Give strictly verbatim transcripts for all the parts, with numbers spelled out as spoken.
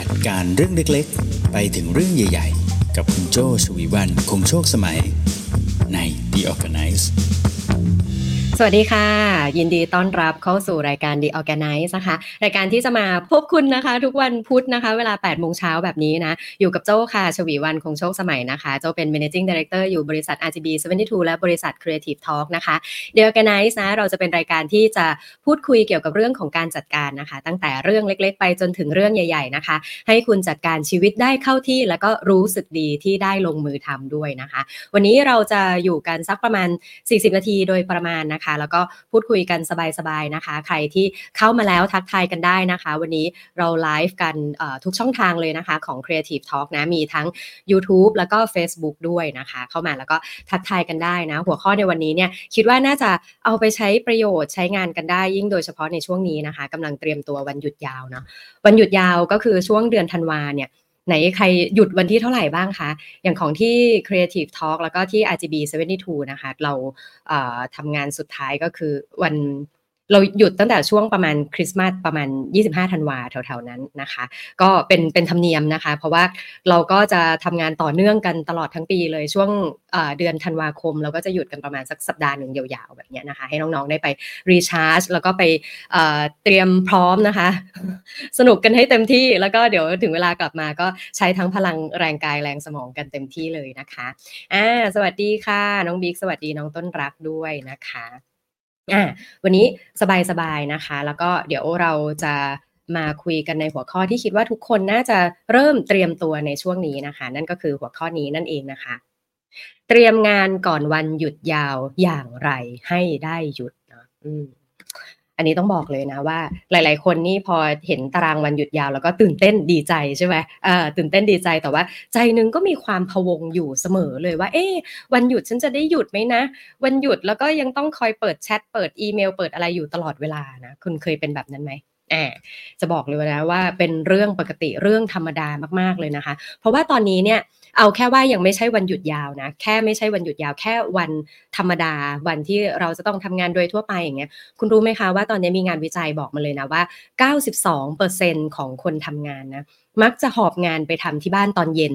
จัดการเรื่องเล็กๆไปถึงเรื่องใหญ่ๆกับคุณโจชวีวรรณคงโชคสมัยใน The Organize สวัสดีค่ะยินดีต้อนรับเข้าสู่รายการ The Organize นะคะรายการที่จะมาพบคุณนะคะทุกวันพุธนะคะเวลา แปดโมงเช้าแบบนี้นะอยู่กับโจ้ค่ะชวีวรรณคงโชคสมัยนะคะโจ้เป็น Managing Director อยู่บริษัท อาร์ จี บี เจ็ดสิบสอง และบริษัท Creative Talk นะคะ The Organize นะเราจะเป็นรายการที่จะพูดคุยเกี่ยวกับเรื่องของการจัดการนะคะตั้งแต่เรื่องเล็กๆไปจนถึงเรื่องใหญ่ๆนะคะให้คุณจัดการชีวิตได้เข้าที่แล้วก็รู้สึกดีที่ได้ลงมือทำด้วยนะคะวันนี้เราจะอยู่กันสักประมาณสี่สิบนาทีโดยประมาณนะคะแล้วก็พูดคุยกันสบายๆนะคะใครที่เข้ามาแล้วทักทายกันได้นะคะวันนี้เราไลฟ์กันทุกช่องทางเลยนะคะของ Creative Talk นะมีทั้ง YouTube แล้วก็ Facebook ด้วยนะคะเข้ามาแล้วก็ทักทายกันได้นะหัวข้อในวันนี้เนี่ยคิดว่าน่าจะเอาไปใช้ประโยชน์ใช้งานกันได้ยิ่งโดยเฉพาะในช่วงนี้นะคะกำลังเตรียมตัววันหยุดยาวเนาะวันหยุดยาวก็คือช่วงเดือนธันวาเนี่ยไหนใครหยุดวันที่เท่าไหร่บ้างคะอย่างของที่ Creative Talk แล้วก็ที่ อาร์ จี บี เจ็ดสิบสอง นะคะเราเอ่อทำงานสุดท้ายก็คือวันเราหยุดตั้งแต่ช่วงประมาณคริสต์มาสประมาณยี่สิบห้าธันวาแถวๆนั้นนะคะก็เป็นเป็นธรรมเนียมนะคะเพราะว่าเราก็จะทำงานต่อเนื่องกันตลอดทั้งปีเลยช่วงเอ่อเดือนธันวาคมเราก็จะหยุดกันประมาณสักสัปดาห์นึงยาวๆแบบเนี้ยนะคะให้น้องๆได้ไปรีชาร์จแล้วก็ไปเอ่อเตรียมพร้อมนะคะสนุกกันให้เต็มที่แล้วก็เดี๋ยวถึงเวลากลับมาก็ใช้ทั้งพลังแรงกายแรงสมองกันเต็มที่เลยนะคะอ่าสวัสดีค่ะน้องบิ๊กสวัสดีน้องต้นรักด้วยนะคะอ่ะวันนี้สบายๆนะคะแล้วก็เดี๋ยวเราจะมาคุยกันในหัวข้อที่คิดว่าทุกคนน่าจะเริ่มเตรียมตัวในช่วงนี้นะคะนั่นก็คือหัวข้อนี้นั่นเองนะคะเตรียมงานก่อนวันหยุดยาวอย่างไรให้ได้หยุดนะอืมอันนี้ต้องบอกเลยนะว่าหลายๆคนนี่พอเห็นตารางวันหยุดยาวแล้วก็ตื่นเต้นดีใจใช่ไหมเอ่อตื่นเต้นดีใจแต่ว่าใจนึงก็มีความพะวงอยู่เสมอเลยว่าเอ๊ะวันหยุดฉันจะได้หยุดไหมนะวันหยุดแล้วก็ยังต้องคอยเปิดแชทเปิดอีเมลเปิดอะไรอยู่ตลอดเวลานะคุณเคยเป็นแบบนั้นไหมแอบจะบอกเลยนะว่าเป็นเรื่องปกติเรื่องธรรมดามากๆเลยนะคะเพราะว่าตอนนี้เนี่ยเอาแค่ว่ายังไม่ใช่วันหยุดยาวนะแค่ไม่ใช่วันหยุดยาวแค่วันธรรมดาวันที่เราจะต้องทำงานโดยทั่วไปอย่างเงี้ยคุณรู้ไหมคะว่าตอนนี้มีงานวิจัยบอกมาเลยนะว่า เก้าสิบสองเปอร์เซ็นต์ ของคนทำงานนะมักจะหอบงานไปทำที่บ้านตอนเย็น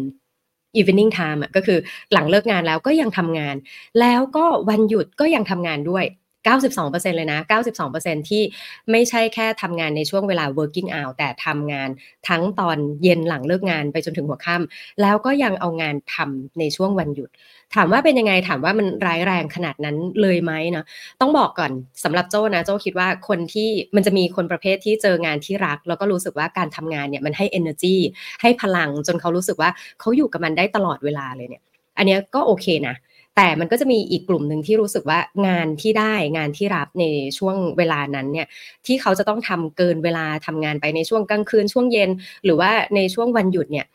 evening time อ่ะก็คือหลังเลิกงานแล้วก็ยังทำงานแล้วก็วันหยุดก็ยังทำงานด้วยเก้าสิบสองเปอร์เซ็นต์ เลยนะ เก้าสิบสองเปอร์เซ็นต์ ที่ไม่ใช่แค่ทำงานในช่วงเวลา working hour แต่ทำงานทั้งตอนเย็นหลังเลิกงานไปจนถึงหัวค่ำแล้วก็ยังเอางานทำในช่วงวันหยุดถามว่าเป็นยังไงถามว่ามันร้ายแรงขนาดนั้นเลยไหมนะต้องบอกก่อนสำหรับโจ้นะโจ้คิดว่าคนที่มันจะมีคนประเภทที่เจองานที่รักแล้วก็รู้สึกว่าการทำงานเนี่ยมันให้ energy ให้พลังจนเขารู้สึกว่าเขาอยู่กับมันได้ตลอดเวลาเลยเนี่ยอันนี้ก็โอเคนะแต่มันก็จะมีอีกกลุ่มนึงที่รู้สึกว่างานที่ได้งานที่รับในช่วงเวลานั้นเนี่ยที่เขาจะต้องทำเกินเวลาทำงานไปในช่วงกลางคืนช่วงเย็นหรือว่าในช่วงวันหยุดเนี่ย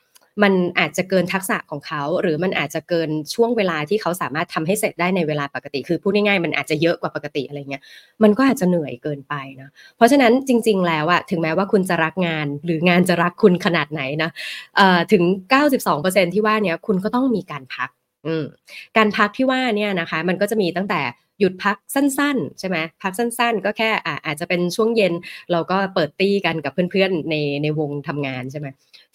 มันอาจจะเกินทักษะของเขาหรือมันอาจจะเกินช่วงเวลาที่เขาสามารถทำให้เสร็จได้ในเวลาปกติคือพูดง่ายๆมันอาจจะเยอะกว่าปกติอะไรเงี้ยมันก็อาจจะเหนื่อยเกินไปนะเพราะฉะนั้นจริงๆแล้วอะถึงแม้ว่าคุณจะรักงานหรืองานจะรักคุณขนาดไหนนะเอ่อถึง เก้าสิบสองเปอร์เซ็นต์ ที่ว่านี้คุณก็ต้องมีการพักการพักที่ว่าเนี่ยนะคะมันก็จะมีตั้งแต่หยุดพักสั้นๆใช่ไหมพักสั้นๆก็แค่อ่ะอาจจะเป็นช่วงเย็นเราก็เปิดตี้กันกับเพื่อนๆในในวงทำงานใช่ไหม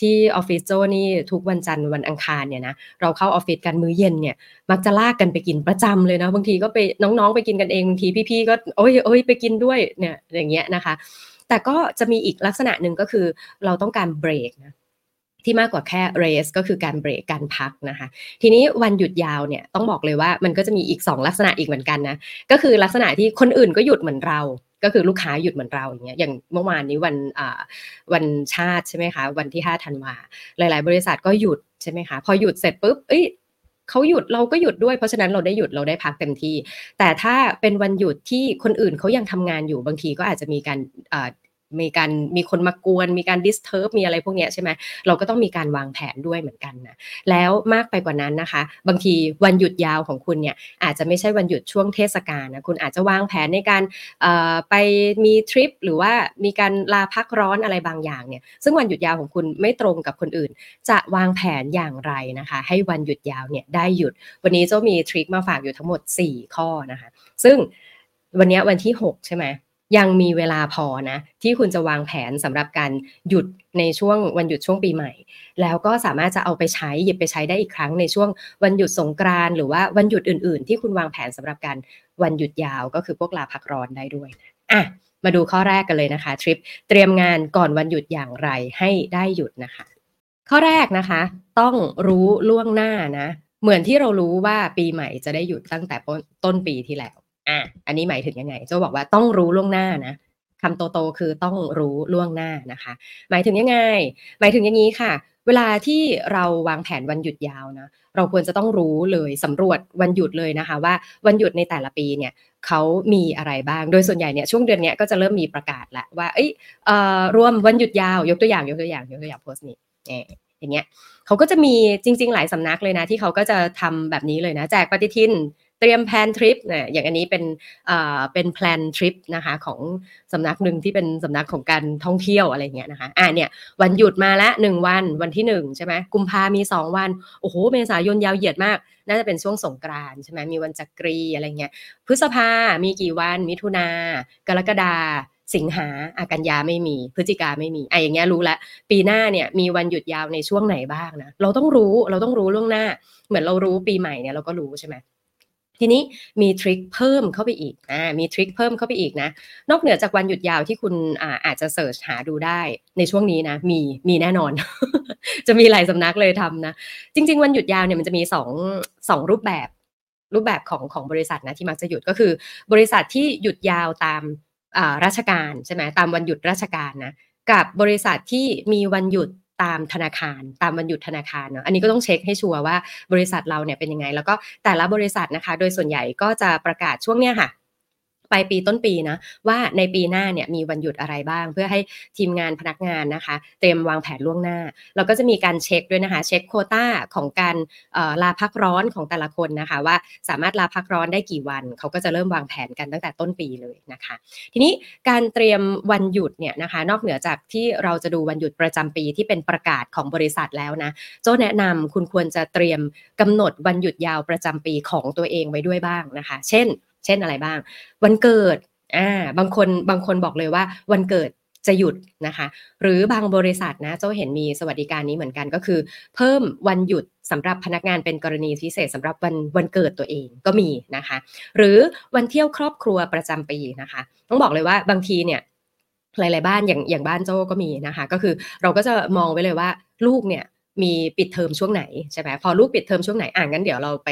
ที่ออฟฟิศโจ้นี่ทุกวันจันทร์วันอังคารเนี่ยนะเราเข้าออฟฟิศกันมื้อเย็นเนี่ยมักจะลากกันไปกินประจำเลยนะบางทีก็ไปน้องๆไปกินกันเองบางทีพี่ๆก็โอ้ยโอ้ยไปกินด้วยเนี่ยอย่างเงี้ยนะคะแต่ก็จะมีอีกลักษณะหนึ่งก็คือเราต้องการเบรกนะที่มากกว่าแค่เรสก็คือการเบรกการพักนะคะทีนี้วันหยุดยาวเนี่ยต้องบอกเลยว่ามันก็จะมีอีกสองลักษณะอีกเหมือนกันนะก็คือลักษณะที่คนอื่นก็หยุดเหมือนเราก็คือลูกค้าหยุดเหมือนเราอย่างเงี้ยอย่างเมื่อวานนี้วันอ่าวันชาติใช่มั้ยคะวันที่ห้าธันวาหลายๆบริษัทก็หยุดใช่มั้ยคะพอหยุดเสร็จปุ๊บเอ้ยเขาหยุดเราก็หยุดด้วยเพราะฉะนั้นเราได้หยุดเราได้พักเต็มที่แต่ถ้าเป็นวันหยุดที่คนอื่นเค้ายังทำงานอยู่บางทีก็อาจจะมีการอ่ามีการมีคนมากวนมีการ disturb มีอะไรพวกเนี้ยใช่ไหมเราก็ต้องมีการวางแผนด้วยเหมือนกันนะแล้วมากไปกว่านั้นนะคะบางทีวันหยุดยาวของคุณเนี่ยอาจจะไม่ใช่วันหยุดช่วงเทศกาลนะคุณอาจจะวางแผนในการเอ่อไปมีทริปหรือว่ามีการลาพักร้อนอะไรบางอย่างเนี่ยซึ่งวันหยุดยาวของคุณไม่ตรงกับคนอื่นจะวางแผนอย่างไรนะคะให้วันหยุดยาวเนี่ยได้หยุดวันนี้เจ้ามีทริคมาฝากอยู่ทั้งหมดสี่ข้อนะคะซึ่งวันนี้วันที่หกใช่ไหม ยังมีเวลาพอนะที่คุณจะวางแผนสำหรับการหยุดในช่วงวันหยุดช่วงปีใหม่แล้วก็สามารถจะเอาไปใช้หยิบไปใช้ได้อีกครั้งในช่วงวันหยุดสงกรานต์หรือว่าวันหยุดอื่นๆที่คุณวางแผนสำหรับการวันหยุดยาวก็คือพวกลาพักร้อนได้ด้วยอ่ะมาดูข้อแรกกันเลยนะคะทริปเตรียมงานก่อนวันหยุดอย่างไรให้ได้หยุดนะคะข้อแรกนะคะต้องรู้ล่วงหน้านะเหมือนที่เรารู้ว่าปีใหม่จะได้หยุดตั้งแต่ต้นปีที่แล้วอ่ะอันนี้หมายถึงยังไงเจ้าบอกว่าต้องรู้ล่วงหน้านะคำโตๆคือต้องรู้ล่วงหน้านะคะหมายถึงยังไงหมายถึงอย่างนี้ค่ะเวลาที่เราวางแผนวันหยุดยาวนะเราควรจะต้องรู้เลยสำรวจวันหยุดเลยนะคะว่าวันหยุดในแต่ละปีเนี่ยเขามีอะไรบ้างโดยส่วนใหญ่เนี่ยช่วงเดือนเนี้ยก็จะเริ่มมีประกาศละว่าเอ้ยเอ่อรวมวันหยุดยาวยกตัวอย่างยกตัวอย่างยกตัวอย่างโพสต์นี้อย่างเงี้ยเขาก็จะมีจริงๆหลายสำนักเลยนะที่เขาก็จะทำแบบนี้เลยนะแจกปฏิทินเตรียมแพลนทริปนะอย่างอันนี้เป็นเอ่อเป็นแพลนทริปนะคะของสำนักหนึ่งที่เป็นสำนักของการท่องเที่ยวอะไรเงี้ยนะคะอ่ะเนี่ยวันหยุดมาละหนึ่งวันวันที่หนึ่งใช่มั้ยกุมภามีสองวันโอ้โหเมษายนยาวเหยียดมากน่าจะเป็นช่วงสงกรานต์ใช่มั้ยมีวันจักรีอะไรเงี้ยพฤษภามีกี่วันมิถุนากรกฎาสิงหาอากันยาไม่มีพฤศจิกาไม่มีไอ้อย่างเงี้ยรู้ละปีหน้าเนี่ยมีวันหยุดยาวในช่วงไหนบ้างนะเราต้องรู้เราต้องรู้ล่วงหน้าเหมือนเรารู้ปีใหม่เนี่ยเราก็รู้ใช่มั้ยทีนี้มีทริคเพิ่มเข้าไปอีกอ่ามีทริคเพิ่มเข้าไปอีกนะนอกเหนือจากวันหยุดยาวที่คุณอ่าอาจจะเสิร์ชหาดูได้ในช่วงนี้นะมีมีแน่นอน จะมีหลายสำนักเลยทำนะจริงๆวันหยุดยาวเนี่ยมันจะมีสอง สองรูปแบบรูปแบบของของบริษัทนะที่มักจะหยุดก็คือบริษัทที่หยุดยาวตามอ่าราชการใช่มั้ยตามวันหยุดราชการนะกับบริษัทที่มีวันหยุดตามธนาคารตามวันหยุดธนาคารเนาะอันนี้ก็ต้องเช็คให้ชัวร์ว่าบริษัทเราเนี่ยเป็นยังไงแล้วก็แต่ละบริษัทนะคะโดยส่วนใหญ่ก็จะประกาศช่วงเนี้ยค่ะปลายปีต้นปีนะว่าในปีหน้าเนี่ยมีวันหยุดอะไรบ้างเพื่อให้ทีมงานพนักงานนะคะเตรียมวางแผนล่วงหน้าแล้วก็จะมีการเช็คด้วยนะคะเช็คโควต้าของการเอ่อลาพักร้อนของแต่ละคนนะคะว่าสามารถลาพักร้อนได้กี่วันเขาก็จะเริ่มวางแผนกันตั้งแต่ต้นปีเลยนะคะทีนี้การเตรียมวันหยุดเนี่ยนะคะนอกเหนือจากที่เราจะดูวันหยุดประจำปีที่เป็นประกาศของบริษัทแล้วนะโจ้แนะนำคุณควรจะเตรียมกำหนดวันหยุดยาวประจำปีของตัวเองไว้ด้วยบ้างนะคะเช่นเช่นอะไรบ้างวันเกิดอ่าบางคนบางคนบอกเลยว่าวันเกิดจะหยุดนะคะหรือบางบริษัทนะเจ้าเห็นมีสวัสดิการนี้เหมือนกันก็คือเพิ่มวันหยุดสำหรับพนักงานเป็นกรณีพิเศษสำหรับวันวันเกิดตัวเองก็มีนะคะหรือวันเที่ยวครอบครัวประจำปีนะคะต้องบอกเลยว่าบางทีเนี่ยหลายๆบ้านอย่างอย่างบ้านเจ้าก็มีนะคะก็คือเราก็จะมองไว้เลยว่าลูกเนี่ยมีปิดเทอมช่วงไหนใช่ไหมพอลูกปิดเทอมช่วงไหนอ่ะงั้นเดี๋ยวเราไป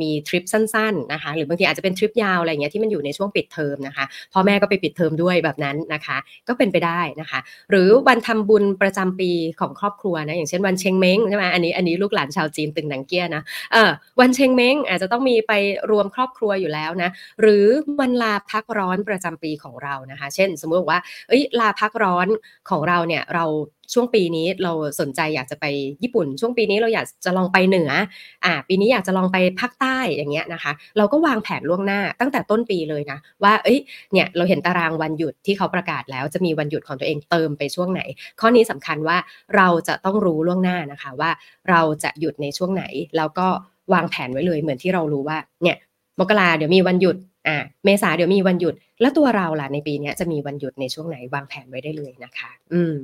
มีทริปสั้นๆนะคะหรือบางทีอาจจะเป็นทริปยาวอะไรเงี้ยที่มันอยู่ในช่วงปิดเทอมนะคะพ่อแม่ก็ไปปิดเทอมด้วยแบบนั้นนะคะก็เป็นไปได้นะคะหรือวันทำบุญประจำปีของครอบครัวนะอย่างเช่นวันเชงเม้งใช่ไหมอันนี้อันนี้ลูกหลานชาวจีนตึงดังเกี้ยนะเออวันเชงเม้งอาจจะต้องมีไปรวมครอบครัวอยู่แล้วนะหรือวันลาพักร้อนประจำปีของเรานะคะเช่นสมมติว่าเอ้ยลาพักร้อนของเราเนี่ยเราช่วงปีนี้เราสนใจอยากจะไปญี่ปุ่นช่วงปีนี้เราอยากจะลองไปเหนืออ่าปีนี้อยากจะลองไปภาคใต้อย่างเงี้ยนะคะเราก็วางแผนล่วงหน้าตั้งแต่ต้นปีเลยนะว่าเอ้ยเนี่ยเราเห็นตารางวันหยุดที่เขาประกาศแล้วจะมีวันหยุดของตัวเองเติมไปช่วงไหนข้อนี้สำคัญว่าเราจะต้องรู้ล่วงหน้านะคะว่าเราจะหยุดในช่วงไหนแล้วก็วางแผนไว้เลยเหมือนที่เรารู้ว่าเนี่ยมกราเดี๋ยวมีวันหยุดอ่าเมษาเดี๋ยวมีวันหยุดแล้วตัวเราล่ะในปีนี้จะมีวันหยุดในช่วงไหนวางแผนไว้ได้เลยนะคะอืม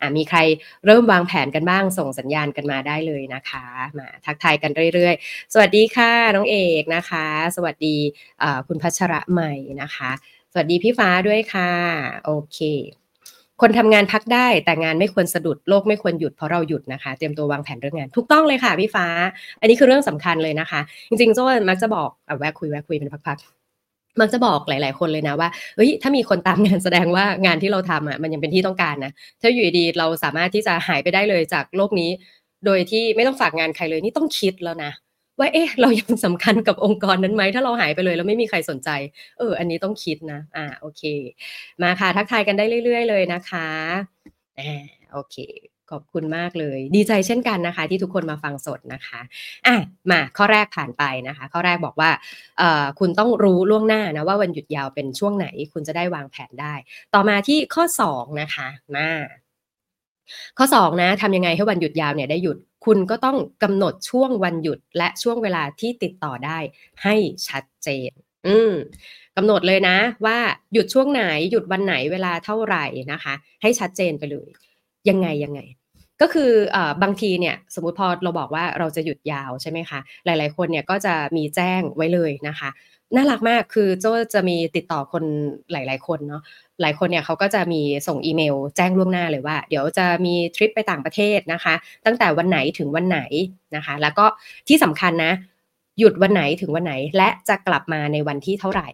อ่ามีใครเริ่มวางแผนกันบ้างส่งสัญญาณกันมาได้เลยนะคะมาทักทายกันเรื่อยๆสวัสดีค่ะน้องเอกนะคะสวัสดีอ่าคุณพัชระใหม่นะคะสวัสดีพี่ฟ้าด้วยค่ะโอเคคนทำงานพักได้แต่งานไม่ควรสะดุดโลกไม่ควรหยุดเพราะเราหยุดนะคะเตรียมตัววางแผนเรื่องงานถูกต้องเลยค่ะพี่ฟ้าอันนี้คือเรื่องสำคัญเลยนะคะจริงๆโจ้มักจะบอกอ่ะแวะคุยแวะคุยเป็นพักๆมักจะบอกหลายๆคนเลยนะว่าเฮ้ยถ้ามีคนตามงานแสดงว่างานที่เราทำอ่ะมันยังเป็นที่ต้องการนะถ้าอยู่ดีเราสามารถที่จะหายไปได้เลยจากโลกนี้โดยที่ไม่ต้องฝากงานใครเลยนี่ต้องคิดแล้วนะว่าเอ๊ะเรายังสำคัญกับองค์กรนั้นไหมถ้าเราหายไปเลยแล้วไม่มีใครสนใจเอออันนี้ต้องคิดนะอ่าโอเคมาค่ะทักทายกันได้เรื่อยๆเลยนะคะอ่าโอเคขอบคุณมากเลยดีใจเช่นกันนะคะที่ทุกคนมาฟังสดนะคะอ่ะมาข้อแรกผ่านไปนะคะข้อแรกบอกว่าเอ่อคุณต้องรู้ล่วงหน้านะว่าวันหยุดยาวเป็นช่วงไหนคุณจะได้วางแผนได้ต่อมาที่ข้อสองนะคะมาข้อสองนะทำยังไงให้วันหยุดยาวเนี่ยได้หยุดคุณก็ต้องกำหนดช่วงวันหยุดและช่วงเวลาที่ติดต่อได้ให้ชัดเจนอืม กำหนดเลยนะว่าหยุดช่วงไหนหยุดวันไหนเวลาเท่าไหร่นะคะให้ชัดเจนไปเลยยังไงยังไงก็คือเอ่อบางทีเนี่ยสมมุติพอเราบอกว่าเราจะหยุดยาวใช่ไหมคะหลายๆคนเนี่ยก็จะมีแจ้งไว้เลยนะคะน่ารักมากคือโจ้จะมีติดต่อคนหลายๆคนเนาะหลายคนเนี่ยเขาก็จะมีส่งอีเมลแจ้งล่วงหน้าเลยว่าเดี๋ยวจะมีทริปไปต่างประเทศนะคะตั้งแต่วันไหนถึงวันไหนนะคะแล้วก็ที่สำคัญนะหยุดวันไหนถึงวันไหนและจะกลับมาในวันที่เท่าไหร่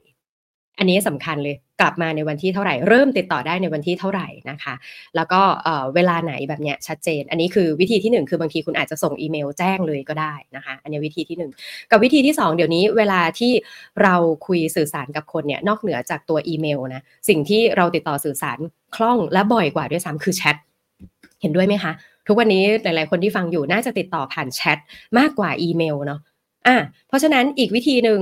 อันนี้สำคัญเลยกลับมาในวันที่เท่าไหร่เริ่มติดต่อได้ในวันที่เท่าไหร่นะคะแล้วก็เอ่อเวลาไหนแบบเนี้ยชัดเจนอันนี้คือวิธีที่หนึ่งคือบางทีคุณอาจจะส่งอีเมลแจ้งเลยก็ได้นะคะอันนี้วิธีที่หนึ่งกับวิธีที่สองเดี๋ยวนี้เวลาที่เราคุยสื่อสารกับคนเนี่ยนอกเหนือจากตัวอีเมลนะสิ่งที่เราติดต่อสื่อสารคล่องและบ่อยกว่าด้วยซ้ำคือแชทเห็นด้วยไหมคะทุกวันนี้หลายๆคนที่ฟังอยู่น่าจะติดต่อผ่านแชทมากกว่าอีเมลเนาะอ่ะเพราะฉะนั้นอีกวิธีหนึ่ง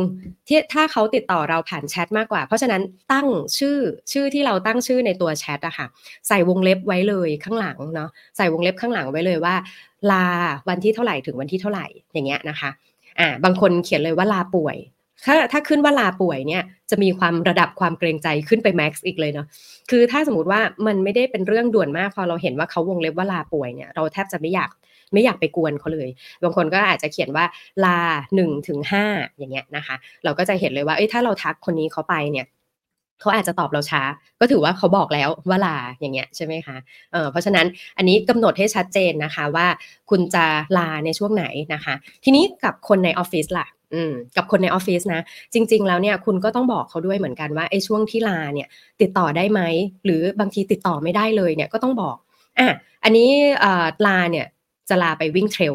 ที่ถ้าเขาติดต่อเราผ่านแชทมากกว่าเพราะฉะนั้นตั้งชื่อชื่อที่เราตั้งชื่อในตัวแชทอะค่ะใส่วงเล็บไว้เลยข้างหลังเนาะใส่วงเล็บข้างหลังไว้เลยว่าลาวันที่เท่าไหร่ถึงวันที่เท่าไหร่อย่างเงี้ยนะคะอ่ะบางคนเขียนเลยว่าลาป่วยถ้าถ้าขึ้นว่าลาป่วยเนี่ยจะมีความระดับความเกรงใจขึ้นไปแม็กซ์อีกเลยเนาะคือถ้าสมมติว่ามันไม่ได้เป็นเรื่องด่วนมากพอเราเห็นว่าเขาวงเล็บว่าลาป่วยเนี่ยเราแทบจะไม่อยากไม่อยากไปกวนเขาเลยบางคนก็อาจจะเขียนว่าลา หนึ่งถึงห้า อย่างเงี้ยนะคะเราก็จะเห็นเลยว่าเอ้ยถ้าเราทักคนนี้เขาไปเนี่ยเขาอาจจะตอบเราช้าก็ถือว่าเขาบอกแล้วว่าลาอย่างเงี้ยใช่ไหมคะเอ่อเพราะฉะนั้นอันนี้กำหนดให้ชัดเจนนะคะว่าคุณจะลาในช่วงไหนนะคะทีนี้กับคนในออฟฟิศล่ะอืมกับคนในออฟฟิศนะจริงๆแล้วเนี่ยคุณก็ต้องบอกเขาด้วยเหมือนกันว่าไอ้ช่วงที่ลาเนี่ยติดต่อได้ไหมหรือบางทีติดต่อไม่ได้เลยเนี่ยก็ต้องบอกอ่ะอันนี้เอ่อลาเนี่ยจะลาไปวิ่งเทรล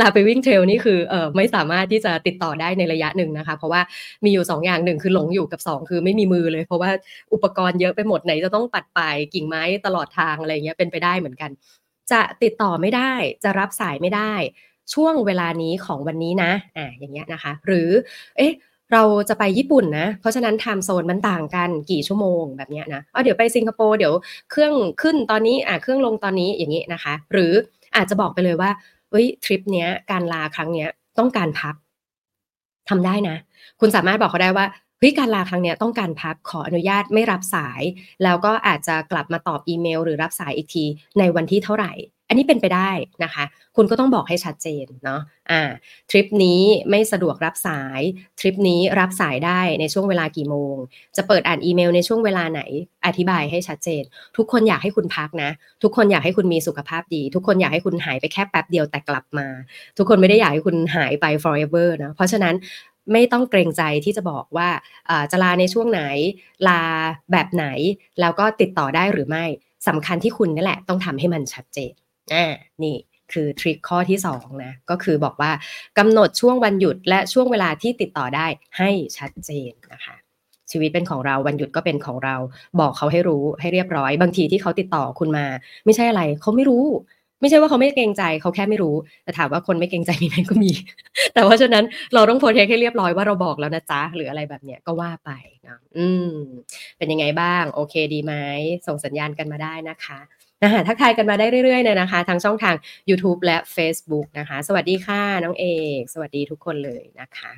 ลาไปวิ่งเทรลนี่คือเอ่อไม่สามารถที่จะติดต่อได้ในระยะหนึ่งนะคะเพราะว่ามีอยู่สองอย่างหนึ่งคือหลงอยู่กับสองคือไม่มีมือเลยเพราะว่าอุปกรณ์เยอะไปหมดไหนจะต้องปัดป่ายกิ่งไม้ตลอดทางอะไรเงี้ยเป็นไปได้เหมือนกันจะติดต่อไม่ได้จะรับสายไม่ได้ช่วงเวลานี้ของวันนี้นะอ่าอย่างเงี้ยนะคะหรือเอ๊ะเราจะไปญี่ปุ่นนะเพราะฉะนั้นไทม์โซนมันต่างกันกี่ชั่วโมงแบบเนี้ยนะอ๋อเดี๋ยวไปสิงคโปร์เดี๋ยวเครื่องขึ้นตอนนี้อ่าเครื่องลงตอนนี้อย่างงี้นะคะหรืออาจจะบอกไปเลยว่าเฮ้ยทริปเนี้ยการลาครั้งเนี้ยต้องการพักทำได้นะคุณสามารถบอกเขาได้ว่าเฮ้ยการลาครั้งเนี้ยต้องการพักขออนุญาตไม่รับสายแล้วก็อาจจะกลับมาตอบอีเมลหรือรับสายอีกทีในวันที่เท่าไหร่อันนี้เป็นไปได้นะคะคุณก็ต้องบอกให้ชัดเจนเนาะอ่าทริปนี้ไม่สะดวกรับสายทริปนี้รับสายได้ในช่วงเวลากี่โมงจะเปิดอ่านอีเมลในช่วงเวลาไหนอธิบายให้ชัดเจนทุกคนอยากให้คุณพักนะทุกคนอยากให้คุณมีสุขภาพดีทุกคนอยากให้คุณหายไปแค่แป๊บเดียวแต่กลับมาทุกคนไม่ได้อยากให้คุณหายไป forever นะเพราะฉะนั้นไม่ต้องเกรงใจที่จะบอกว่าอ่าจะลาในช่วงไหนลาแบบไหนแล้วก็ติดต่อได้หรือไม่สำคัญที่คุณนี่แหละต้องทำให้มันชัดเจนอ่านี่คือทริคข้อที่สองนะก็คือบอกว่ากำหนดช่วงวันหยุดและช่วงเวลาที่ติดต่อได้ให้ชัดเจนนะคะชีวิตเป็นของเราวันหยุดก็เป็นของเราบอกเขาให้รู้ให้เรียบร้อยบางทีที่เขาติดต่อคุณมาไม่ใช่อะไรเขาไม่รู้ไม่ใช่ว่าเขาไม่เกรงใจเขาแค่ไม่รู้แต่ถามว่าคนไม่เกรงใจมีไหมก็มีแต่ว่าฉะนั้นเราต้องโพสต์ให้เรียบร้อยว่าเราบอกแล้วนะจ๊ะหรืออะไรแบบเนี้ยก็ว่าไปนะอืมเป็นยังไงบ้างโอเคดีไหมส่งสัญญาณกันมาได้นะคะนะคะทักทายกันมาได้เรื่อยๆเลยนะคะทางช่องทาง YouTube และ Facebook นะคะสวัสดีค่ะน้องเอกสวัสดีทุกคนเลยนะคะ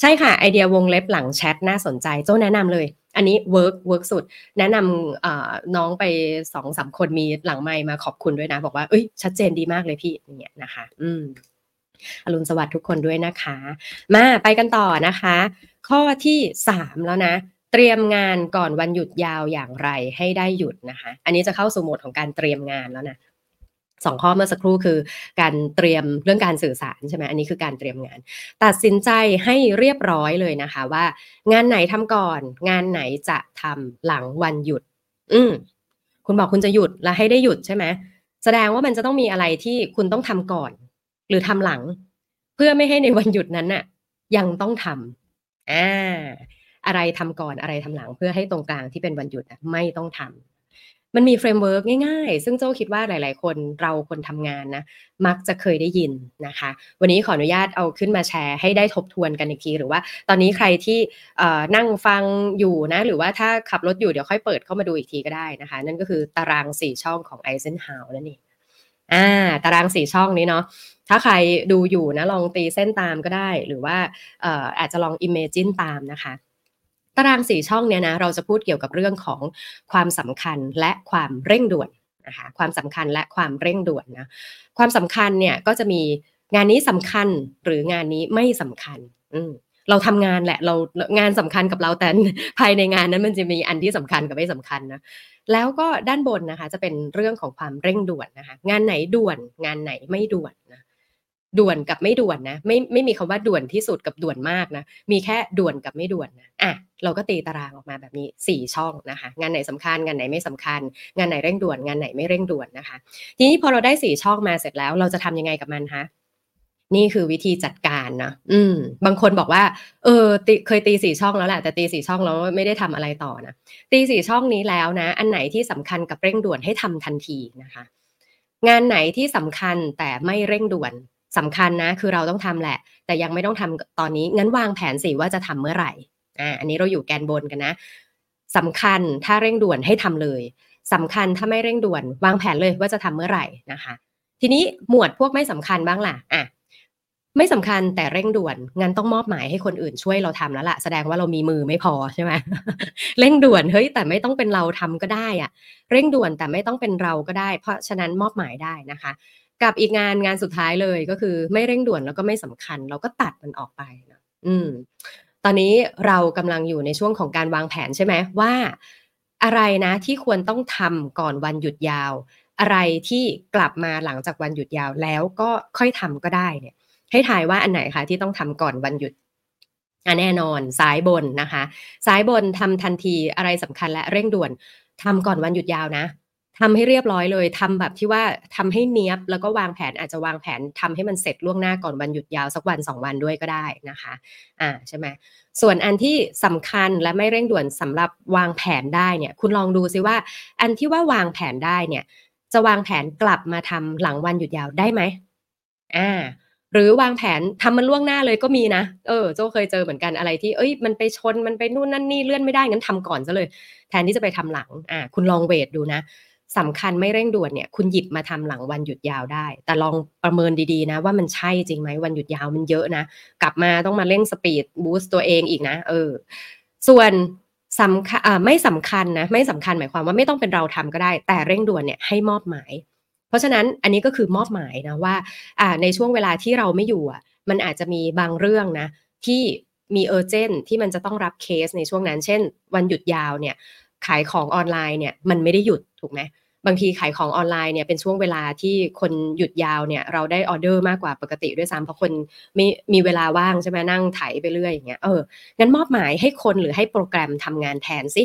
ใช่ค่ะไอเดียวงเล็บหลังแชทน่าสนใจโจ้แนะนำเลยอันนี้เวิร์กเวิร์กสุดแนะนำเอ่อน้องไป สองสาม คนมีหลังไมค์มาขอบคุณด้วยนะบอกว่าเอ้ยชัดเจนดีมากเลยพี่อย่างเงี้ยนะคะอืมอรุณสวัสดิ์ทุกคนด้วยนะคะมาไปกันต่อนะคะข้อที่สามแล้วนะเตรียมงานก่อนวันหยุดยาวอย่างไรให้ได้หยุดนะคะอันนี้จะเข้าสู่โหมดของการเตรียมงานแล้วนะสองข้อเมื่อสักครู่คือการเตรียมเรื่องการสื่อสารใช่ไหมอันนี้คือการเตรียมงานตัดสินใจให้เรียบร้อยเลยนะคะว่างานไหนทำก่อนงานไหนจะทำหลังวันหยุดอืมคุณบอกคุณจะหยุดแล้วให้ได้หยุดใช่ไหมแสดงว่ามันจะต้องมีอะไรที่คุณต้องทำก่อนหรือทำหลังเพื่อไม่ให้ในวันหยุดนั้นน่ะยังต้องทำอ่าอะไรทำก่อนอะไรทำหลังเพื่อให้ตรงกลางที่เป็นวันหยุดไม่ต้องทำมันมีเฟรมเวิร์กง่ายๆซึ่งโจ้คิดว่าหลายๆคนเราคนทำงานนะมักจะเคยได้ยินนะคะวันนี้ขออนุญาตเอาขึ้นมาแชร์ให้ได้ทบทวนกันอีกทีหรือว่าตอนนี้ใครที่นั่งฟังอยู่นะหรือว่าถ้าขับรถอยู่เดี๋ยวค่อยเปิดเข้ามาดูอีกทีก็ได้นะคะนั่นก็คือตารางสี่ช่องของไอเซนฮาวนั่นเองอ่าตารางสี่ช่องนี้เนาะถ้าใครดูอยู่นะลองตีเส้นตามก็ได้หรือว่า อ, อาจจะลอง imagine ตามนะคะ ตารางสี่ช่องเนี่ยนะเราจะพูดเกี่ยวกับเรื่องของความสำคัญและความเร่งด่วนนะคะความสำคัญและความเร่งด่วนนะความสำคัญเนี่ยก็จะมีงานนี้สำคัญหรืองานนี้ไม่สำคัญเราทำงานแหละเรางานสำคัญกับเราแต่ภายในงานนั้นมันจะมีอันที่สำคัญกับไม่สำคัญนะแล้วก็ด้านบนนะคะจะเป็นเรื่องของความเร่งด่วนนะคะงานไหนด่วนงานไหนไม่ด่วนนะด่วนกับไม่ด่วนนะไม่ไม่มีคำว่าด่วนที่สุดกับด่วนมากนะมีแค่ด่วนกับไม่ด่วนนะอ่ะเราก็ตีตารางออกมาแบบนี้สี่ช่องนะคะงานไหนสำคัญงานไหนไม่สำคัญงานไหนเร่งด่วนงานไหนไม่เร่งด่วนนะคะทีนี้พอเราได้สี่ช่องมาเสร็จแล้วเราจะทำยังไงกับมันคะนี่คือวิธีจัดการนะอืมบางคนบอกว่าเออเคยตีสี่ช่องแล้วแหละแต่ตีสี่ช่องแล้วไม่ได้ทำอะไรต่อนะตีสี่ช่องนี้แล้วนะอันไหนที่สำคัญกับเร่งด่วนให้ทำทันทีนะคะงานไหนที่สำคัญแต่ไม่เร่งด่วนสำคัญนะคือเราต้องทำแหละแต่ยังไม่ต้องทำตอนนี้งั้นวางแผนสิว่าจะทำเมื่อไหร่อ่าอันนี้เราอยู่แกนบนกันนะสำคัญถ้าเร่งด่วนให้ทำเลยสำคัญถ้าไม่เร่งด่วนวางแผนเลยว่าจะทำเมื่อไหร่นะคะทีนี้หมวดพวกไม่สำคัญบ้างล่ะอ่ะไม่สำคัญแต่เร่งด่วนงั้นต้องมอบหมายให้คนอื่นช่วยเราทำแล้วล่ะแสดงว่าเรามีมือไม่พอใช่ไหม เร่งด่วนเฮ้ยแต่ไม่ต้องเป็นเราทำก็ได้อะเร่งด่วนแต่ไม่ต้องเป็นเราก็ได้เพราะฉะนั้นมอบหมายได้นะคะกับอีกงานงานสุดท้ายเลยก็คือไม่เร่งด่วนแล้วก็ไม่สำคัญเราก็ตัดมันออกไปนะอืมตอนนี้เรากำลังอยู่ในช่วงของการวางแผนใช่ไหมว่าอะไรนะที่ควรต้องทำก่อนวันหยุดยาวอะไรที่กลับมาหลังจากวันหยุดยาวแล้วก็ค่อยทำก็ได้เนี่ยให้ทายว่าอันไหนคะที่ต้องทำก่อนวันหยุดอ่ะแน่นอนซ้ายบนนะคะซ้ายบนทำทันทีอะไรสำคัญและเร่งด่วนทำก่อนวันหยุดยาวนะทำให้เรียบร้อยเลยทำแบบที่ว่าทำให้เนียบแล้วก็วางแผนอาจจะวางแผนทำให้มันเสร็จล่วงหน้าก่อนวันหยุดยาวสักวันสองวันด้วยก็ได้นะคะอ่าใช่ไหมส่วนอันที่สำคัญและไม่เร่งด่วนสำหรับวางแผนได้เนี่ยคุณลองดูซิว่าอันที่ว่าวางแผนได้เนี่ยจะวางแผนกลับมาทำหลังวันหยุดยาวได้ไหมอ่าหรือวางแผนทำมันล่วงหน้าเลยก็มีนะเออโจ้เคยเจอเหมือนกันอะไรที่เอ้ยมันไปชนมันไปนู่นนั่นนี่เลื่อนไม่ได้งั้นทำก่อนซะเลยแทนที่จะไปทำหลังอ่าคุณลองเวทดูนะสำคัญไม่เร่งด่วนเนี่ยคุณหยิบมาทำหลังวันหยุดยาวได้แต่ลองประเมินดีๆนะว่ามันใช่จริงไหมวันหยุดยาวมันเยอะนะกลับมาต้องมาเร่งสปีดบูสต์ตัวเองอีกนะเออส่วนสำคัญไม่สำคัญนะไม่สำคัญหมายความว่าไม่ต้องเป็นเราทำก็ได้แต่เร่งด่วนเนี่ยให้มอบหมายเพราะฉะนั้นอันนี้ก็คือมอบหมายนะว่าอ่าในช่วงเวลาที่เราไม่อยู่อ่ะมันอาจจะมีบางเรื่องนะที่มีเออร์เจนที่มันจะต้องรับเคสในช่วงนั้นเช่นวันหยุดยาวเนี่ยขายของออนไลน์เนี่ยมันไม่ได้หยุดถูกไหมบางทีขายของออนไลน์เนี่ยเป็นช่วงเวลาที่คนหยุดยาวเนี่ยเราได้ออเดอร์มากกว่าปกติด้วยซ้ำเพราะคนมีมีเวลาว่างใช่ไหมนั่งไถไปเรื่อยอย่างเงี้ยเอองั้นมอบหมายให้คนหรือให้โปรแกรมทำงานแทนสิ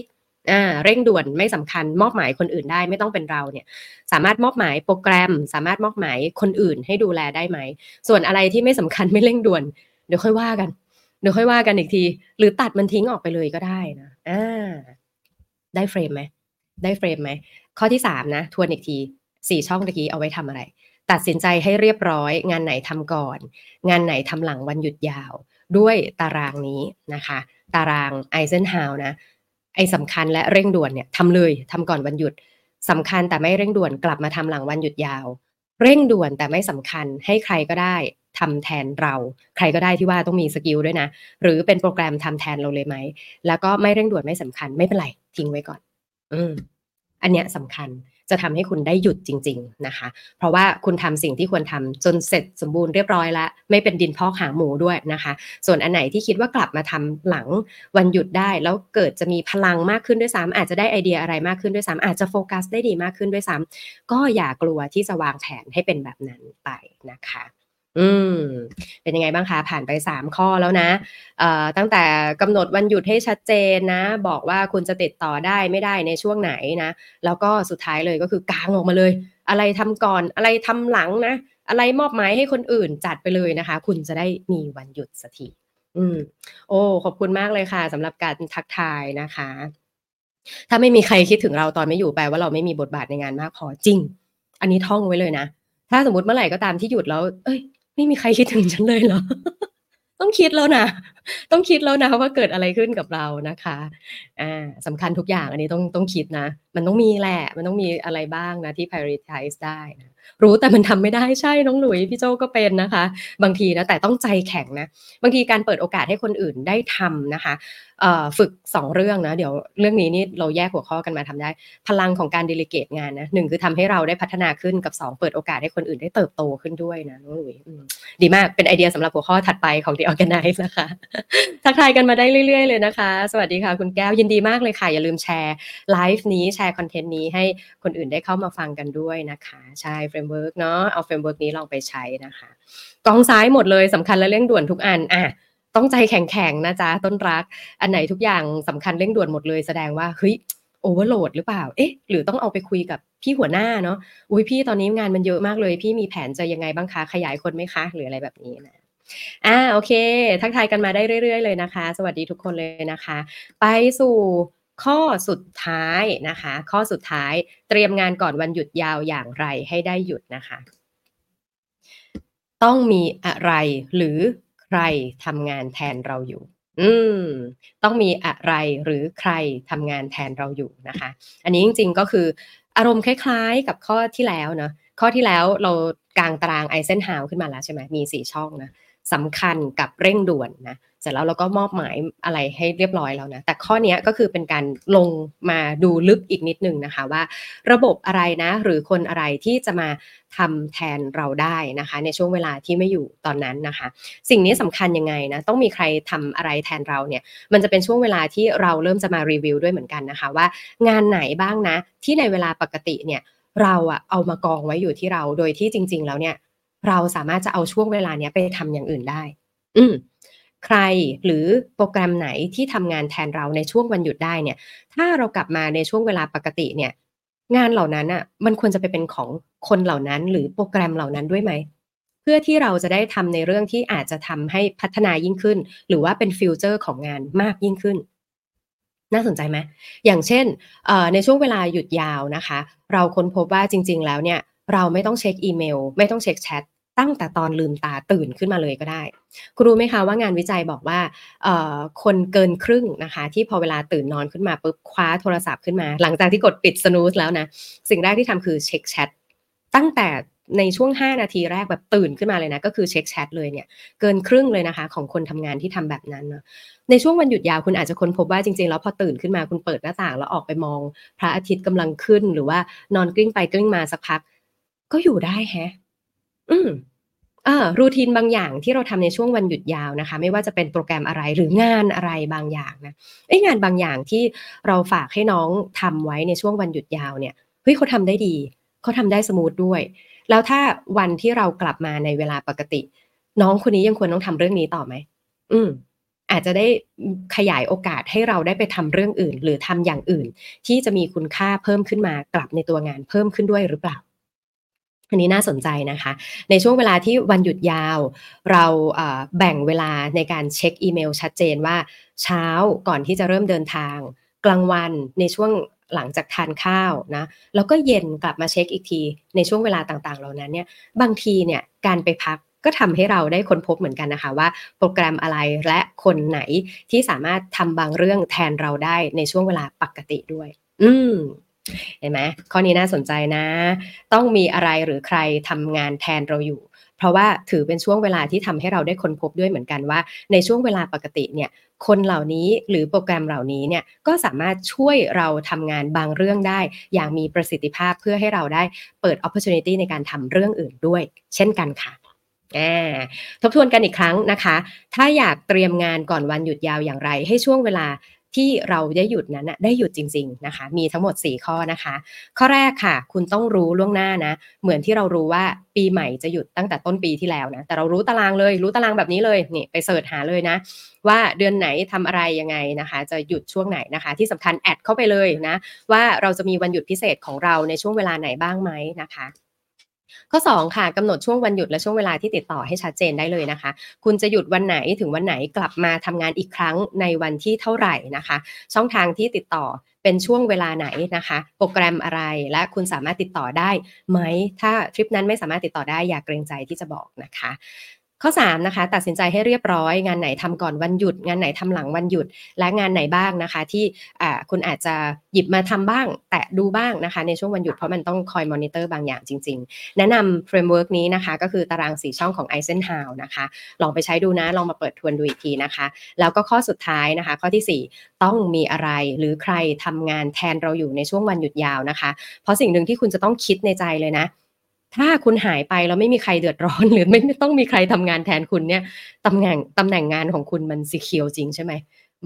อ่าเร่งด่วนไม่สำคัญมอบหมายคนอื่นได้ไม่ต้องเป็นเราเนี่ยสามารถมอบหมายโปรแกรมสามารถมอบหมายคนอื่นให้ดูแลได้ไหมส่วนอะไรที่ไม่สำคัญไม่เร่งด่วนเดี๋ยวค่อยว่ากันเดี๋ยวค่อยว่ากันอีกทีหรือตัดมันทิ้งออกไปเลยก็ได้นะอ่าได้เฟรมไหมได้เฟรมไหมข้อที่สามนะทวนอีกทีสี่ช่องตะกี้เอาไว้ทำอะไรตัดสินใจให้เรียบร้อยงานไหนทำก่อนงานไหนทำหลังวันหยุดยาวด้วยตารางนี้นะคะตารางไอเซนฮาวนะไอ้สำคัญและเร่งด่วนเนี่ยทำเลยทำก่อนวันหยุดสำคัญแต่ไม่เร่งด่วนกลับมาทำหลังวันหยุดยาวเร่งด่วนแต่ไม่สำคัญให้ใครก็ได้ทำแทนเราใครก็ได้ที่ว่าต้องมีสกิลด้วยนะหรือเป็นโปรแกรมทำแทนเราเลยไหมแล้วก็ไม่เร่งด่วนไม่สำคัญไม่เป็นไรทิ้งไว้ก่อนอืมอันเนี้ยสำคัญจะทำให้คุณได้หยุดจริงๆนะคะเพราะว่าคุณทำสิ่งที่ควรทำจนเสร็จสมบูรณ์เรียบร้อยแล้วไม่เป็นดินพอกหางหมูด้วยนะคะส่วนอันไหนที่คิดว่ากลับมาทำหลังวันหยุดได้แล้วเกิดจะมีพลังมากขึ้นด้วยซ้ำอาจจะได้ไอเดียอะไรมากขึ้นด้วยซ้ำอาจจะโฟกัสได้ดีมากขึ้นด้วยซ้ำก็อย่ากลัวที่จะวางแผนให้เป็นแบบนั้นไปนะคะอืมเป็นยังไงบ้างคะผ่านไปสามข้อแล้วนะเอ่อตั้งแต่กำหนดวันหยุดให้ชัดเจนนะบอกว่าคุณจะติดต่อได้ไม่ได้ในช่วงไหนนะแล้วก็สุดท้ายเลยก็คือกางออกมาเลยอะไรทำก่อนอะไรทำหลังนะอะไรมอบหมายให้คนอื่นจัดไปเลยนะคะคุณจะได้มีวันหยุดสักทีอืมโอ้ขอบคุณมากเลยค่ะสำหรับการทักทายนะคะถ้าไม่มีใครคิดถึงเราตอนไม่อยู่แปลว่าเราไม่มีบทบาทในงานมากพอจริงอันนี้ท่องไว้เลยนะถ้าสมมติเมื่อไหร่ก็ตามที่หยุดแล้วเอ้ยไม่มีใครคิดถึงฉันเลยเหรอ ต้องคิดแล้วนะต้องคิดแล้วนะว่าเกิดอะไรขึ้นกับเรานะคะอ่าสำคัญทุกอย่างอันนี้ต้องต้องคิดนะ มันต้องมีแหละมันต้องมีอะไรบ้างนะที่ prioritize ได้นะรู้แต่มันทำไม่ได้ใช่น้องหลุยพี่โจ้ก็เป็นนะคะบางทีนะแต่ต้องใจแข็งนะบางทีการเปิดโอกาสให้คนอื่นได้ทำนะคะฝึกสองเรื่องนะเดี๋ยวเรื่องนี้นี่เราแยกหัวข้อกันมาทำได้พลังของการ delegate งานนะหนึ่งคือทำให้เราได้พัฒนาขึ้นกับสองเปิดโอกาสให้คนอื่นได้เติบโตขึ้นด้วยนะน้องหลุยดีมากเป็นไอเดียสำหรับหัวข้อถัดไปของ The Organize นะคะทักทายกันมาได้เรื่อยๆเลยนะคะสวัสดีค่ะคุณแก้วยินดีมากเลยค่ะอย่าลืมแชร์ไลฟ์นี้แชร์คอนเทนต์นี้ให้คนอื่นได้เข้ามาฟังกันด้วยนะคะใช่เฟรมเวิร์กเนาะเอาเฟรมเวิร์กนี้ลองไปใช้นะคะกองซ้ายหมดเลยสำคัญและเร่งด่วนทุกอันอ่ะต้องใจแข็งๆนะจ๊ะต้นรักอันไหนทุกอย่างสำคัญเร่งด่วนหมดเลยแสดงว่าเฮ้ยโอเวอร์โหลดหรือเปล่าเอ๊ะหรือต้องเอาไปคุยกับพี่หัวหน้าเนาะอุ้ยพี่ตอนนี้งานมันเยอะมากเลยพี่มีแผนจะยังไงบ้างคะขยายคนไหมคะหรืออะไรแบบนี้นะอ่าโอเคทักทายกันมาได้เรื่อยๆเลยนะคะสวัสดีทุกคนเลยนะคะไปสู่ข้อสุดท้ายนะคะข้อสุดท้ายเตรียมงานก่อนวันหยุดยาวอย่างไรให้ได้หยุดนะคะต้องมีอะไรหรือใครทำงานแทนเราอยู่อืมต้องมีอะไรหรือใครทำงานแทนเราอยู่นะคะอันนี้จริงๆก็คืออารมณ์คล้ายๆกับข้อที่แล้วเนาะข้อที่แล้วเรากางตารางไอเซนฮาวขึ้นมาแล้วใช่ไหมมีสี่ช่องนะสำคัญกับเร่งด่วนนะเสร็จแล้วเราก็มอบหมายอะไรให้เรียบร้อยแล้วนะแต่ข้อนี้ก็คือเป็นการลงมาดูลึกอีกนิดนึงนะคะว่าระบบอะไรนะหรือคนอะไรที่จะมาทำแทนเราได้นะคะในช่วงเวลาที่ไม่อยู่ตอนนั้นนะคะสิ่งนี้สำคัญยังไงนะต้องมีใครทำอะไรแทนเราเนี่ยมันจะเป็นช่วงเวลาที่เราเริ่มจะมารีวิวด้วยเหมือนกันนะคะว่างานไหนบ้างนะที่ในเวลาปกติเนี่ยเราอะเอามากองไว้อยู่ที่เราโดยที่จริงๆแล้วเนี่ยเราสามารถจะเอาช่วงเวลาเนี้ยไปทำอย่างอื่นได้อืมใครหรือโปรแกรมไหนที่ทำงานแทนเราในช่วงวันหยุดได้เนี่ยถ้าเรากลับมาในช่วงเวลาปกติเนี่ยงานเหล่านั้นอ่ะมันควรจะไปเป็นของคนเหล่านั้นหรือโปรแกรมเหล่านั้นด้วยไหมเพื่อที่เราจะได้ทำในเรื่องที่อาจจะทำให้พัฒนายิ่งขึ้นหรือว่าเป็นฟิวเจอร์ของงานมากยิ่งขึ้นน่าสนใจไหมอย่างเช่นในช่วงเวลาหยุดยาวนะคะเราค้นพบว่าจริงๆแล้วเนี่ยเราไม่ต้องเช็คอีเมลไม่ต้องเช็คแชทตั้งแต่ตอนลืมตาตื่นขึ้นมาเลยก็ได้คุณรู้ไหมคะว่างานวิจัยบอกว่าคนเกินครึ่งนะคะที่พอเวลาตื่นนอนขึ้นมาปุ๊บคว้าโทรศัพท์ขึ้นมาหลังจากที่กดปิด snooze แล้วนะสิ่งแรกที่ทำคือเช็คแชทตั้งแต่ในช่วงห้านาทีแรกแบบตื่นขึ้นมาเลยนะก็คือเช็คแชทเลยเนี่ยเกินครึ่งเลยนะคะของคนทำงานที่ทำแบบนั้นนะในช่วงวันหยุดยาวคุณอาจจะค้นพบว่าจริงๆแล้วพอตื่นขึ้นมาคุณเปิดหน้าต่างแล้วออกไปมองพระอาทิตย์กำลังขึ้นหรือว่านอนกลิ้งไปกลิ้งมาสักพักก็อยู่ได้แฮะอืมอ่ารูทีนบางอย่างที่เราทำในช่วงวันหยุดยาวนะคะไม่ว่าจะเป็นโปรแกรมอะไรหรืองานอะไรบางอย่างนะไอ้งานบางอย่างที่เราฝากให้น้องทำไว้ในช่วงวันหยุดยาวเนี่ยเฮ้ยเขาทำได้ดีเขาทำได้สมูทด้วยแล้วถ้าวันที่เรากลับมาในเวลาปกติน้องคนนี้ยังควรต้องทำเรื่องนี้ต่อไหมอืมอาจจะได้ขยายโอกาสให้เราได้ไปทำเรื่องอื่นหรือทำอย่างอื่นที่จะมีคุณค่าเพิ่มขึ้นมากลับในตัวงานเพิ่มขึ้นด้วยหรือเปล่าอันนี้น่าสนใจนะคะในช่วงเวลาที่วันหยุดยาวเราแบ่งเวลาในการเช็คอีเมลชัดเจนว่าเช้าก่อนที่จะเริ่มเดินทางกลางวันในช่วงหลังจากทานข้าวนะแล้วก็เย็นกลับมาเช็คอีกทีในช่วงเวลาต่างๆเหล่านั้นเนี่ยบางทีเนี่ยการไปพักก็ทำให้เราได้ค้นพบเหมือนกันนะคะว่าโปรแกรมอะไรและคนไหนที่สามารถทำบางเรื่องแทนเราได้ในช่วงเวลาปกติด้วยอืมเห็นไหมข้อนี้น่าสนใจนะต้องมีอะไรหรือใครทำงานแทนเราอยู่เพราะว่าถือเป็นช่วงเวลาที่ทำให้เราได้ค้นพบด้วยเหมือนกันว่าในช่วงเวลาปกติเนี่ยคนเหล่านี้หรือโปรแกรมเหล่านี้เนี่ยก็สามารถช่วยเราทำงานบางเรื่องได้อย่างมีประสิทธิภาพเพื่อให้เราได้เปิด opportunity ในการทำเรื่องอื่นด้วยเช่นกันค่ะทบทวนกันอีกครั้งนะคะถ้าอยากเตรียมงานก่อนวันหยุดยาวอย่างไรให้ช่วงเวลาที่เราได้หยุดนั้นนะได้หยุดจริงๆนะคะมีทั้งหมดสี่ข้อนะคะข้อแรกค่ะคุณต้องรู้ล่วงหน้านะเหมือนที่เรารู้ว่าปีใหม่จะหยุดตั้งแต่ต้นปีที่แล้วนะแต่เรารู้ตารางเลยรู้ตารางแบบนี้เลยนี่ไปเสิร์ชหาเลยนะว่าเดือนไหนทำอะไรยังไงนะคะจะหยุดช่วงไหนนะคะที่สำคัญแอดเข้าไปเลยนะว่าเราจะมีวันหยุดพิเศษของเราในช่วงเวลาไหนบ้างไหมนะคะข้อสองค่ะกำหนดช่วงวันหยุดและช่วงเวลาที่ติดต่อให้ชัดเจนได้เลยนะคะคุณจะหยุดวันไหนถึงวันไหนกลับมาทำงานอีกครั้งในวันที่เท่าไหร่นะคะช่องทางที่ติดต่อเป็นช่วงเวลาไหนนะคะโปรแกรมอะไรและคุณสามารถติดต่อได้ไหมถ้าทริปนั้นไม่สามารถติดต่อได้อย่าเกรงใจที่จะบอกนะคะ ข้อสามนะคะตัดสินใจให้เรียบร้อยงานไหนทำก่อนวันหยุดงานไหนทำหลังวันหยุดและงานไหนบ้างนะคะที่คุณอาจจะหยิบมาทำบ้างแตะดูบ้างนะคะในช่วงวันหยุดเพราะมันต้องคอยมอนิเตอร์บางอย่างจริงๆแนะนำเฟรมเวิร์กนี้นะคะก็คือตารางสี่ช่องของ Eisenhower นะคะลองไปใช้ดูนะลองมาเปิดทวนดูอีกทีนะคะแล้วก็ข้อสุดท้ายนะคะข้อที่สี่ต้องมีอะไรหรือใครทำงานแทนเราอยู่ในช่วงวันหยุดยาวนะคะเพราะสิ่งนึงที่คุณจะต้องคิดในใจเลยนะถ้าคุณหายไปแล้วไม่มีใครเดือดร้อนหรือไม่ต้องมีใครทำงานแทนคุณเนี่ยตำแหน่งตำแหน่งงานของคุณมันซีเคียวจริงใช่ไหม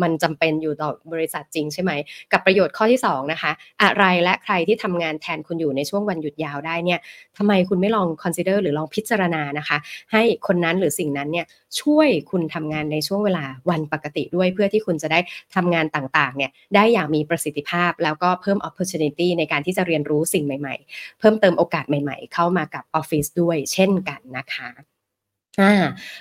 มันจำเป็นอยู่ต่อบริษัทจริงใช่ไหมกับประโยชน์ข้อที่สองนะคะอะไรและใครที่ทำงานแทนคุณอยู่ในช่วงวันหยุดยาวได้เนี่ยทำไมคุณไม่ลอง consider หรือลองพิจารณานะคะให้คนนั้นหรือสิ่งนั้นเนี่ยช่วยคุณทำงานในช่วงเวลาวันปกติด้วยเพื่อที่คุณจะได้ทำงานต่างๆเนี่ยได้อย่างมีประสิทธิภาพแล้วก็เพิ่ม opportunity ในการที่จะเรียนรู้สิ่งใหม่ๆเพิ่มเติมโอกาสใหม่ๆเข้ามากับออฟฟิศด้วยเช่นกันนะคะอ่า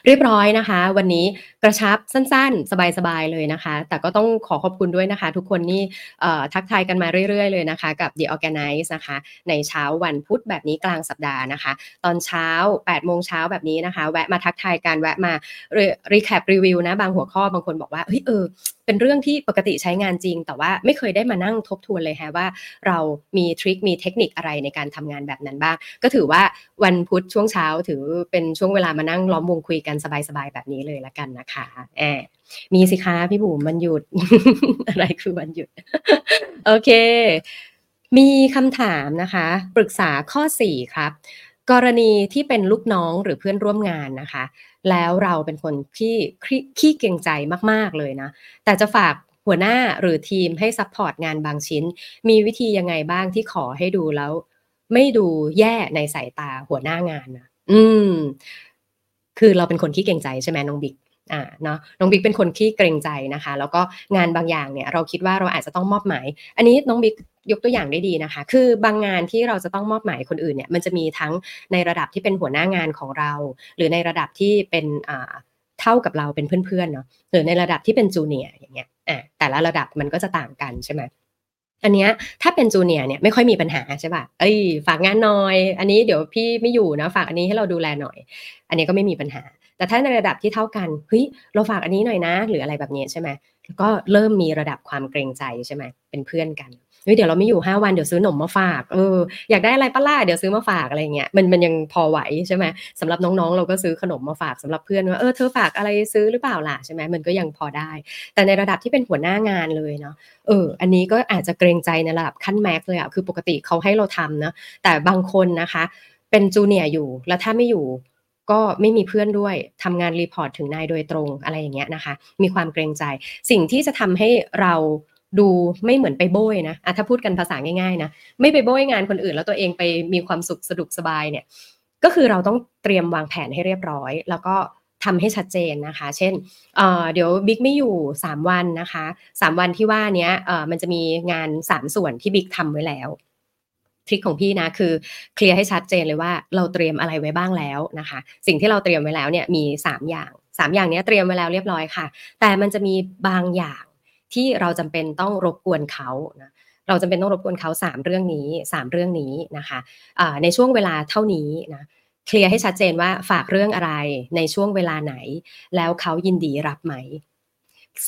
เรียบร้อยนะคะวันนี้กระชับสั้นๆสบายๆเลยนะคะแต่ก็ต้องขอขอบคุณด้วยนะคะทุกคนนี่เอ่อทักทายกันมาเรื่อยๆเลยนะคะกับ The Organize นะคะในเช้าวันพุธแบบนี้กลางสัปดาห์นะคะตอนเช้า แปดโมง นแบบนี้นะคะแวะมาทักทายกันแวะมารีแคปรีวิวนะบางหัวข้อบางคนบอกว่าเฮ้ยเออเป็นเรื่องที่ปกติใช้งานจริงแต่ว่าไม่เคยได้มานั่งทบทวนเลยฮะว่าเรามีทริคมีเทคนิคอะไรในการทำงานแบบนั้นบ้างก็ถือว่าวันพุธช่วงเช้าถือเป็นช่วงเวลามานั่งล้อมวงคุยกันสบายๆแบบนี้เลยละกันนะคะแอมีสิคะพี่บุ๋มวันหยุด อะไรคือวันหยุด โอเคมีคำถามนะคะปรึกษาข้อสี่ครับกรณีที่เป็นลูกน้องหรือเพื่อนร่วมงานนะคะแล้วเราเป็นคนที่ขี้เกรงใจมากๆเลยนะแต่จะฝากหัวหน้าหรือทีมให้ซัพพอร์ตงานบางชิ้นมีวิธียังไงบ้างที่ขอให้ดูแล้วไม่ดูแย่ในสายตาหัวหน้างานนะอืมคือเราเป็นคนขี้เกรงใจใช่ไหมน้องบิ๊กอ่าเนาะน้องบิ๊กเป็นคนขี้เกรงใจนะคะแล้วก็งานบางอย่างเนี่ยเราคิดว่าเราอาจจะต้องมอบหมายอันนี้น้องบิ๊กยกตัวอย่างได้ดีนะคะคือบางงานที่เราจะต้องมอบหมายคนอื่นเนี่ยมันจะมีทั้งในระดับที่เป็นหัวหน้างานของเราหรือในระดับที่เป็นอ่าเท่ากับเราเป็นเพื่อนๆเนาะหรือในระดับที่เป็นจูเนียร์อย่างเงี้ยอ่าแต่ละระดับมันก็จะต่างกันใช่ไหมอันเนี้ยถ้าเป็นจูเนียร์เนี่ยไม่ค่อยมีปัญหาใช่ป่ะเอ้ยฝากงานหน่อยอันนี้เดี๋ยวพี่ไม่อยู่นะฝากอันนี้ให้เราดูแลหน่อยอันนี้ก็ไม่มีปัญหาแต่ถ้าในระดับที่เท่ากันเฮ้ยเราฝากอันนี้หน่อยนะหรืออะไรแบบนี้ใช่ไหมก็เริ่มมีระดับความเกรงใจใช่ไหมเป็นเพื่อนกันเฮ้ยเดี๋ยวเราไม่อยู่ห้าวันเดี๋ยวซื้อหนมมาฝากเอออยากได้อะไรปะล่ะเดี๋ยวซื้อมาฝากอะไรเงี้ยมันมันยังพอไหวใช่ไหมสำหรับน้องๆเราก็ซื้อขนมมาฝากสำหรับเพื่อนว่าเออเธอฝากอะไรซื้อหรือเปล่าล่ะใช่ไหมมันก็ยังพอได้แต่ในระดับที่เป็นหัวหน้างานเลยเนาะเอออันนี้ก็อาจจะเกรงใจในระดับขั้นแม็กเลยอ่ะคือปกติเขาให้เราทำนะแต่บางคนนะคะเป็นจูเนียร์อยู่แล้วถ้าไม่อยู่ก็ไม่มีเพื่อนด้วยทำงานรีพอร์ตถึงนายโดยตรงอะไรอย่างเงี้ยนะคะมีความเกรงใจสิ่งที่จะทำให้เราดูไม่เหมือนไปโบยนะอ่ะถ้าพูดกันภาษาง่ายๆนะไม่ไปโบยงานคนอื่นแล้วตัวเองไปมีความสุขสะดวกสบายเนี่ยก็คือเราต้องเตรียมวางแผนให้เรียบร้อยแล้วก็ทำให้ชัดเจนนะคะเช่น เอ่อ เดี๋ยวบิ๊กไม่อยู่สามวันนะคะสามวันที่ว่านี้เอ่อมันจะมีงานสามส่วนที่บิ๊กทำไว้แล้วทริคของพี่นะคือเคลียร์ให้ชัดเจนเลยว่าเราเตรียมอะไรไว้บ้างแล้วนะคะสิ่งที่เราเตรียมไว้แล้วเนี่ยมีสามอย่างสามอย่างนี้เตรียมไว้แล้วเรียบร้อยค่ะแต่มันจะมีบางอย่างที่เราจำเป็นต้องรบกวนเขานะเราจำเป็นต้องรบกวนเขาสามเรื่องนี้สามเรื่องนี้นะคะอ่าในช่วงเวลาเท่านี้นะเคลียร์ให้ชัดเจนว่าฝากเรื่องอะไรในช่วงเวลาไหนแล้วเขายินดีรับไหม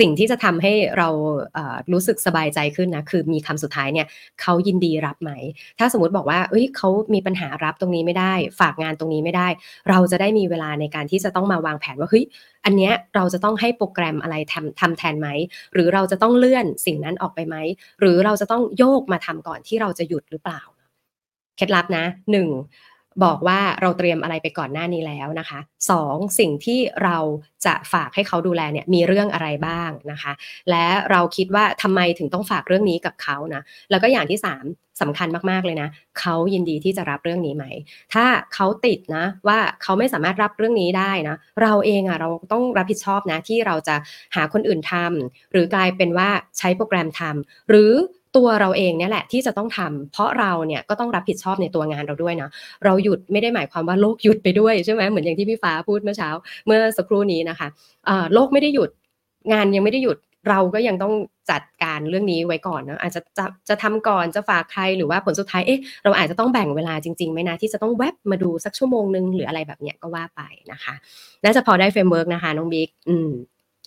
สิ่งที่จะทำให้เราเอ่อรู้สึกสบายใจขึ้นนะคือมีคำสุดท้ายเนี่ยเขายินดีรับไหมถ้าสมมติบอกว่าเอ้ยเขามีปัญหารับตรงนี้ไม่ได้ฝากงานตรงนี้ไม่ได้เราจะได้มีเวลาในการที่จะต้องมาวางแผนว่าเฮ้ยอันเนี้ยเราจะต้องให้โปรแกรมอะไรทำทำแทนไหมหรือเราจะต้องเลื่อนสิ่งนั้นออกไปไหมหรือเราจะต้องโยกมาทำก่อนที่เราจะหยุดหรือเปล่าเคล็ดลับนะหนึ่งบอกว่าเราเตรียมอะไรไปก่อนหน้านี้แล้วนะคะสองสิ่งที่เราจะฝากให้เขาดูแลเนี่ยมีเรื่องอะไรบ้างนะคะและเราคิดว่าทำไมถึงต้องฝากเรื่องนี้กับเขานะแล้วก็อย่างที่สามสำคัญมากๆเลยนะเขายินดีที่จะรับเรื่องนี้ไหมถ้าเขาติดนะว่าเขาไม่สามารถรับเรื่องนี้ได้นะเราเองอ่ะเราต้องรับผิดชอบนะที่เราจะหาคนอื่นทำหรือกลายเป็นว่าใช้โปรแกรมทำหรือตัวเราเองเนี่ยแหละที่จะต้องทำเพราะเราเนี่ยก็ต้องรับผิดชอบในตัวงานเราด้วยนะเราหยุดไม่ได้หมายความว่าโลกหยุดไปด้วยใช่ไหมเหมือนอย่างที่พี่ฟ้าพูดเมื่อเช้าเมื่อสักครู่นี้นะคะโลกไม่ได้หยุดงานยังไม่ได้หยุด เราก็ยังต้องจัดการเรื่องนี้ไว้ก่อนนะอาจจะจะจะทำก่อนจะฝากใครหรือว่าผลสุดท้ายเอ๊ะเราอาจจะต้องแบ่งเวลาจริงๆไหมนะที่จะต้องแวบมาดูสักชั่วโมงนึงหรืออะไรแบบเนี้ยก็ว่าไปนะคะน่าจะพอได้เฟรมเวิร์กนะคะน้องบิ๊กอืม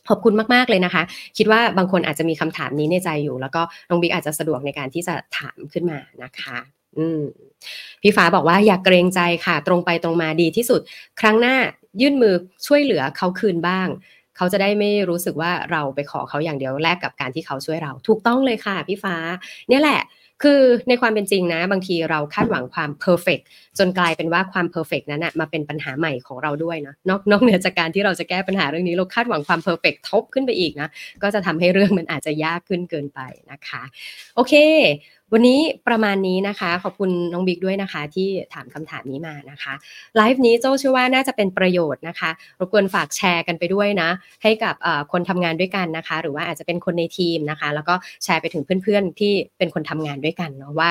ขอบคุณมากๆเลยนะคะคิดว่าบางคนอาจจะมีคำถามนี้ในใจอยู่แล้วก็น้องบิ๊กอาจจะสะดวกในการที่จะถามขึ้นมานะคะอืมพี่ฟ้าบอกว่าอย่าเกรงใจค่ะตรงไปตรงมาดีที่สุดครั้งหน้ายื่นมือช่วยเหลือเขาคืนบ้างเขาจะได้ไม่รู้สึกว่าเราไปขอเขาอย่างเดียวแลกกับการที่เขาช่วยเราถูกต้องเลยค่ะพี่ฟ้าเนี่ยแหละคือในความเป็นจริงนะบางทีเราคาดหวังความเพอร์เฟกต์จนกลายเป็นว่าความเพอร์เฟกต์นั้นนะมาเป็นปัญหาใหม่ของเราด้วยนะนอกนอกเหนือจากการที่เราจะแก้ปัญหาเรื่องนี้เราคาดหวังความเพอร์เฟกต์ทบขึ้นไปอีกนะก็จะทำให้เรื่องมันอาจจะยากขึ้นเกินไปนะคะโอเควันนี้ประมาณนี้นะคะขอบคุณน้องบิ๊กด้วยนะคะที่ถามคำถามนี้มานะคะไลฟ์นี้โจ้เชื่อว่าน่าจะเป็นประโยชน์นะคะรบกวนฝากแชร์กันไปด้วยนะให้กับคนทำงานด้วยกันนะคะหรือว่าอาจจะเป็นคนในทีมนะคะแล้วก็แชร์ไปถึงเพื่อนๆที่เป็นคนทำงานด้วยกันเนาะว่า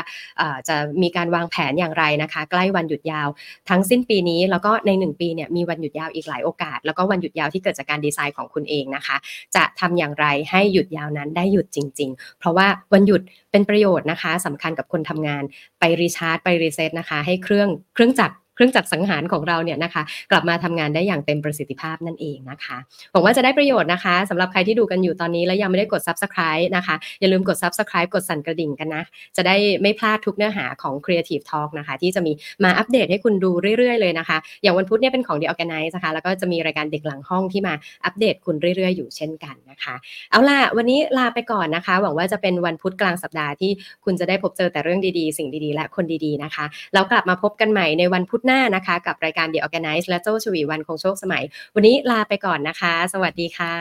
จะมีการวางแผนอย่างไรนะคะใกล้วันหยุดยาวทั้งสิ้นปีนี้แล้วก็ในหนึ่งปีเนี่ยมีวันหยุดยาวอีกหลายโอกาสแล้วก็วันหยุดยาวที่เกิดจากการดีไซน์ของคุณเองนะคะจะทำอย่างไรให้หยุดยาวนั้นได้หยุดจริงๆเพราะว่าวันหยุดเป็นประโยชน์นะคะสำคัญกับคนทำงานไปรีชาร์จไปรีเซ็ตนะคะให้เครื่องเครื่องจักรเครื่องจักรสังหารของเราเนี่ยนะคะกลับมาทำงานได้อย่างเต็มประสิทธิภาพนั่นเองนะคะหวังว่าจะได้ประโยชน์นะคะสำหรับใครที่ดูกันอยู่ตอนนี้และยังไม่ได้กด Subscribe นะคะอย่าลืมกด Subscribe กดสั่นกระดิ่งกันนะจะได้ไม่พลาดทุกเนื้อหาของ Creative Talk นะคะที่จะมีมาอัปเดตให้คุณดูเรื่อยๆเลยนะคะอย่างวันพุธเนี่ยเป็นของ The Organize นะคะแล้วก็จะมีรายการเด็กหลังห้องที่มาอัปเดตคุณเรื่อยๆอยู่เช่นกันนะคะเอาล่ะวันนี้ลาไปก่อนนะคะหวังว่าจะเป็นวันพุธกลางสัปดาห์ที่คุณจะได้พบเจอแต่เรื่องดีๆสิ่งดีๆและคนดีๆนะคะแล้วกลับมาพบกันใหม่ในวันพุธหน้านะคะกับรายการ The Organize และโจ้ชวีวรรณคงโชคสมัยวันนี้ลาไปก่อนนะคะสวัสดีค่ะ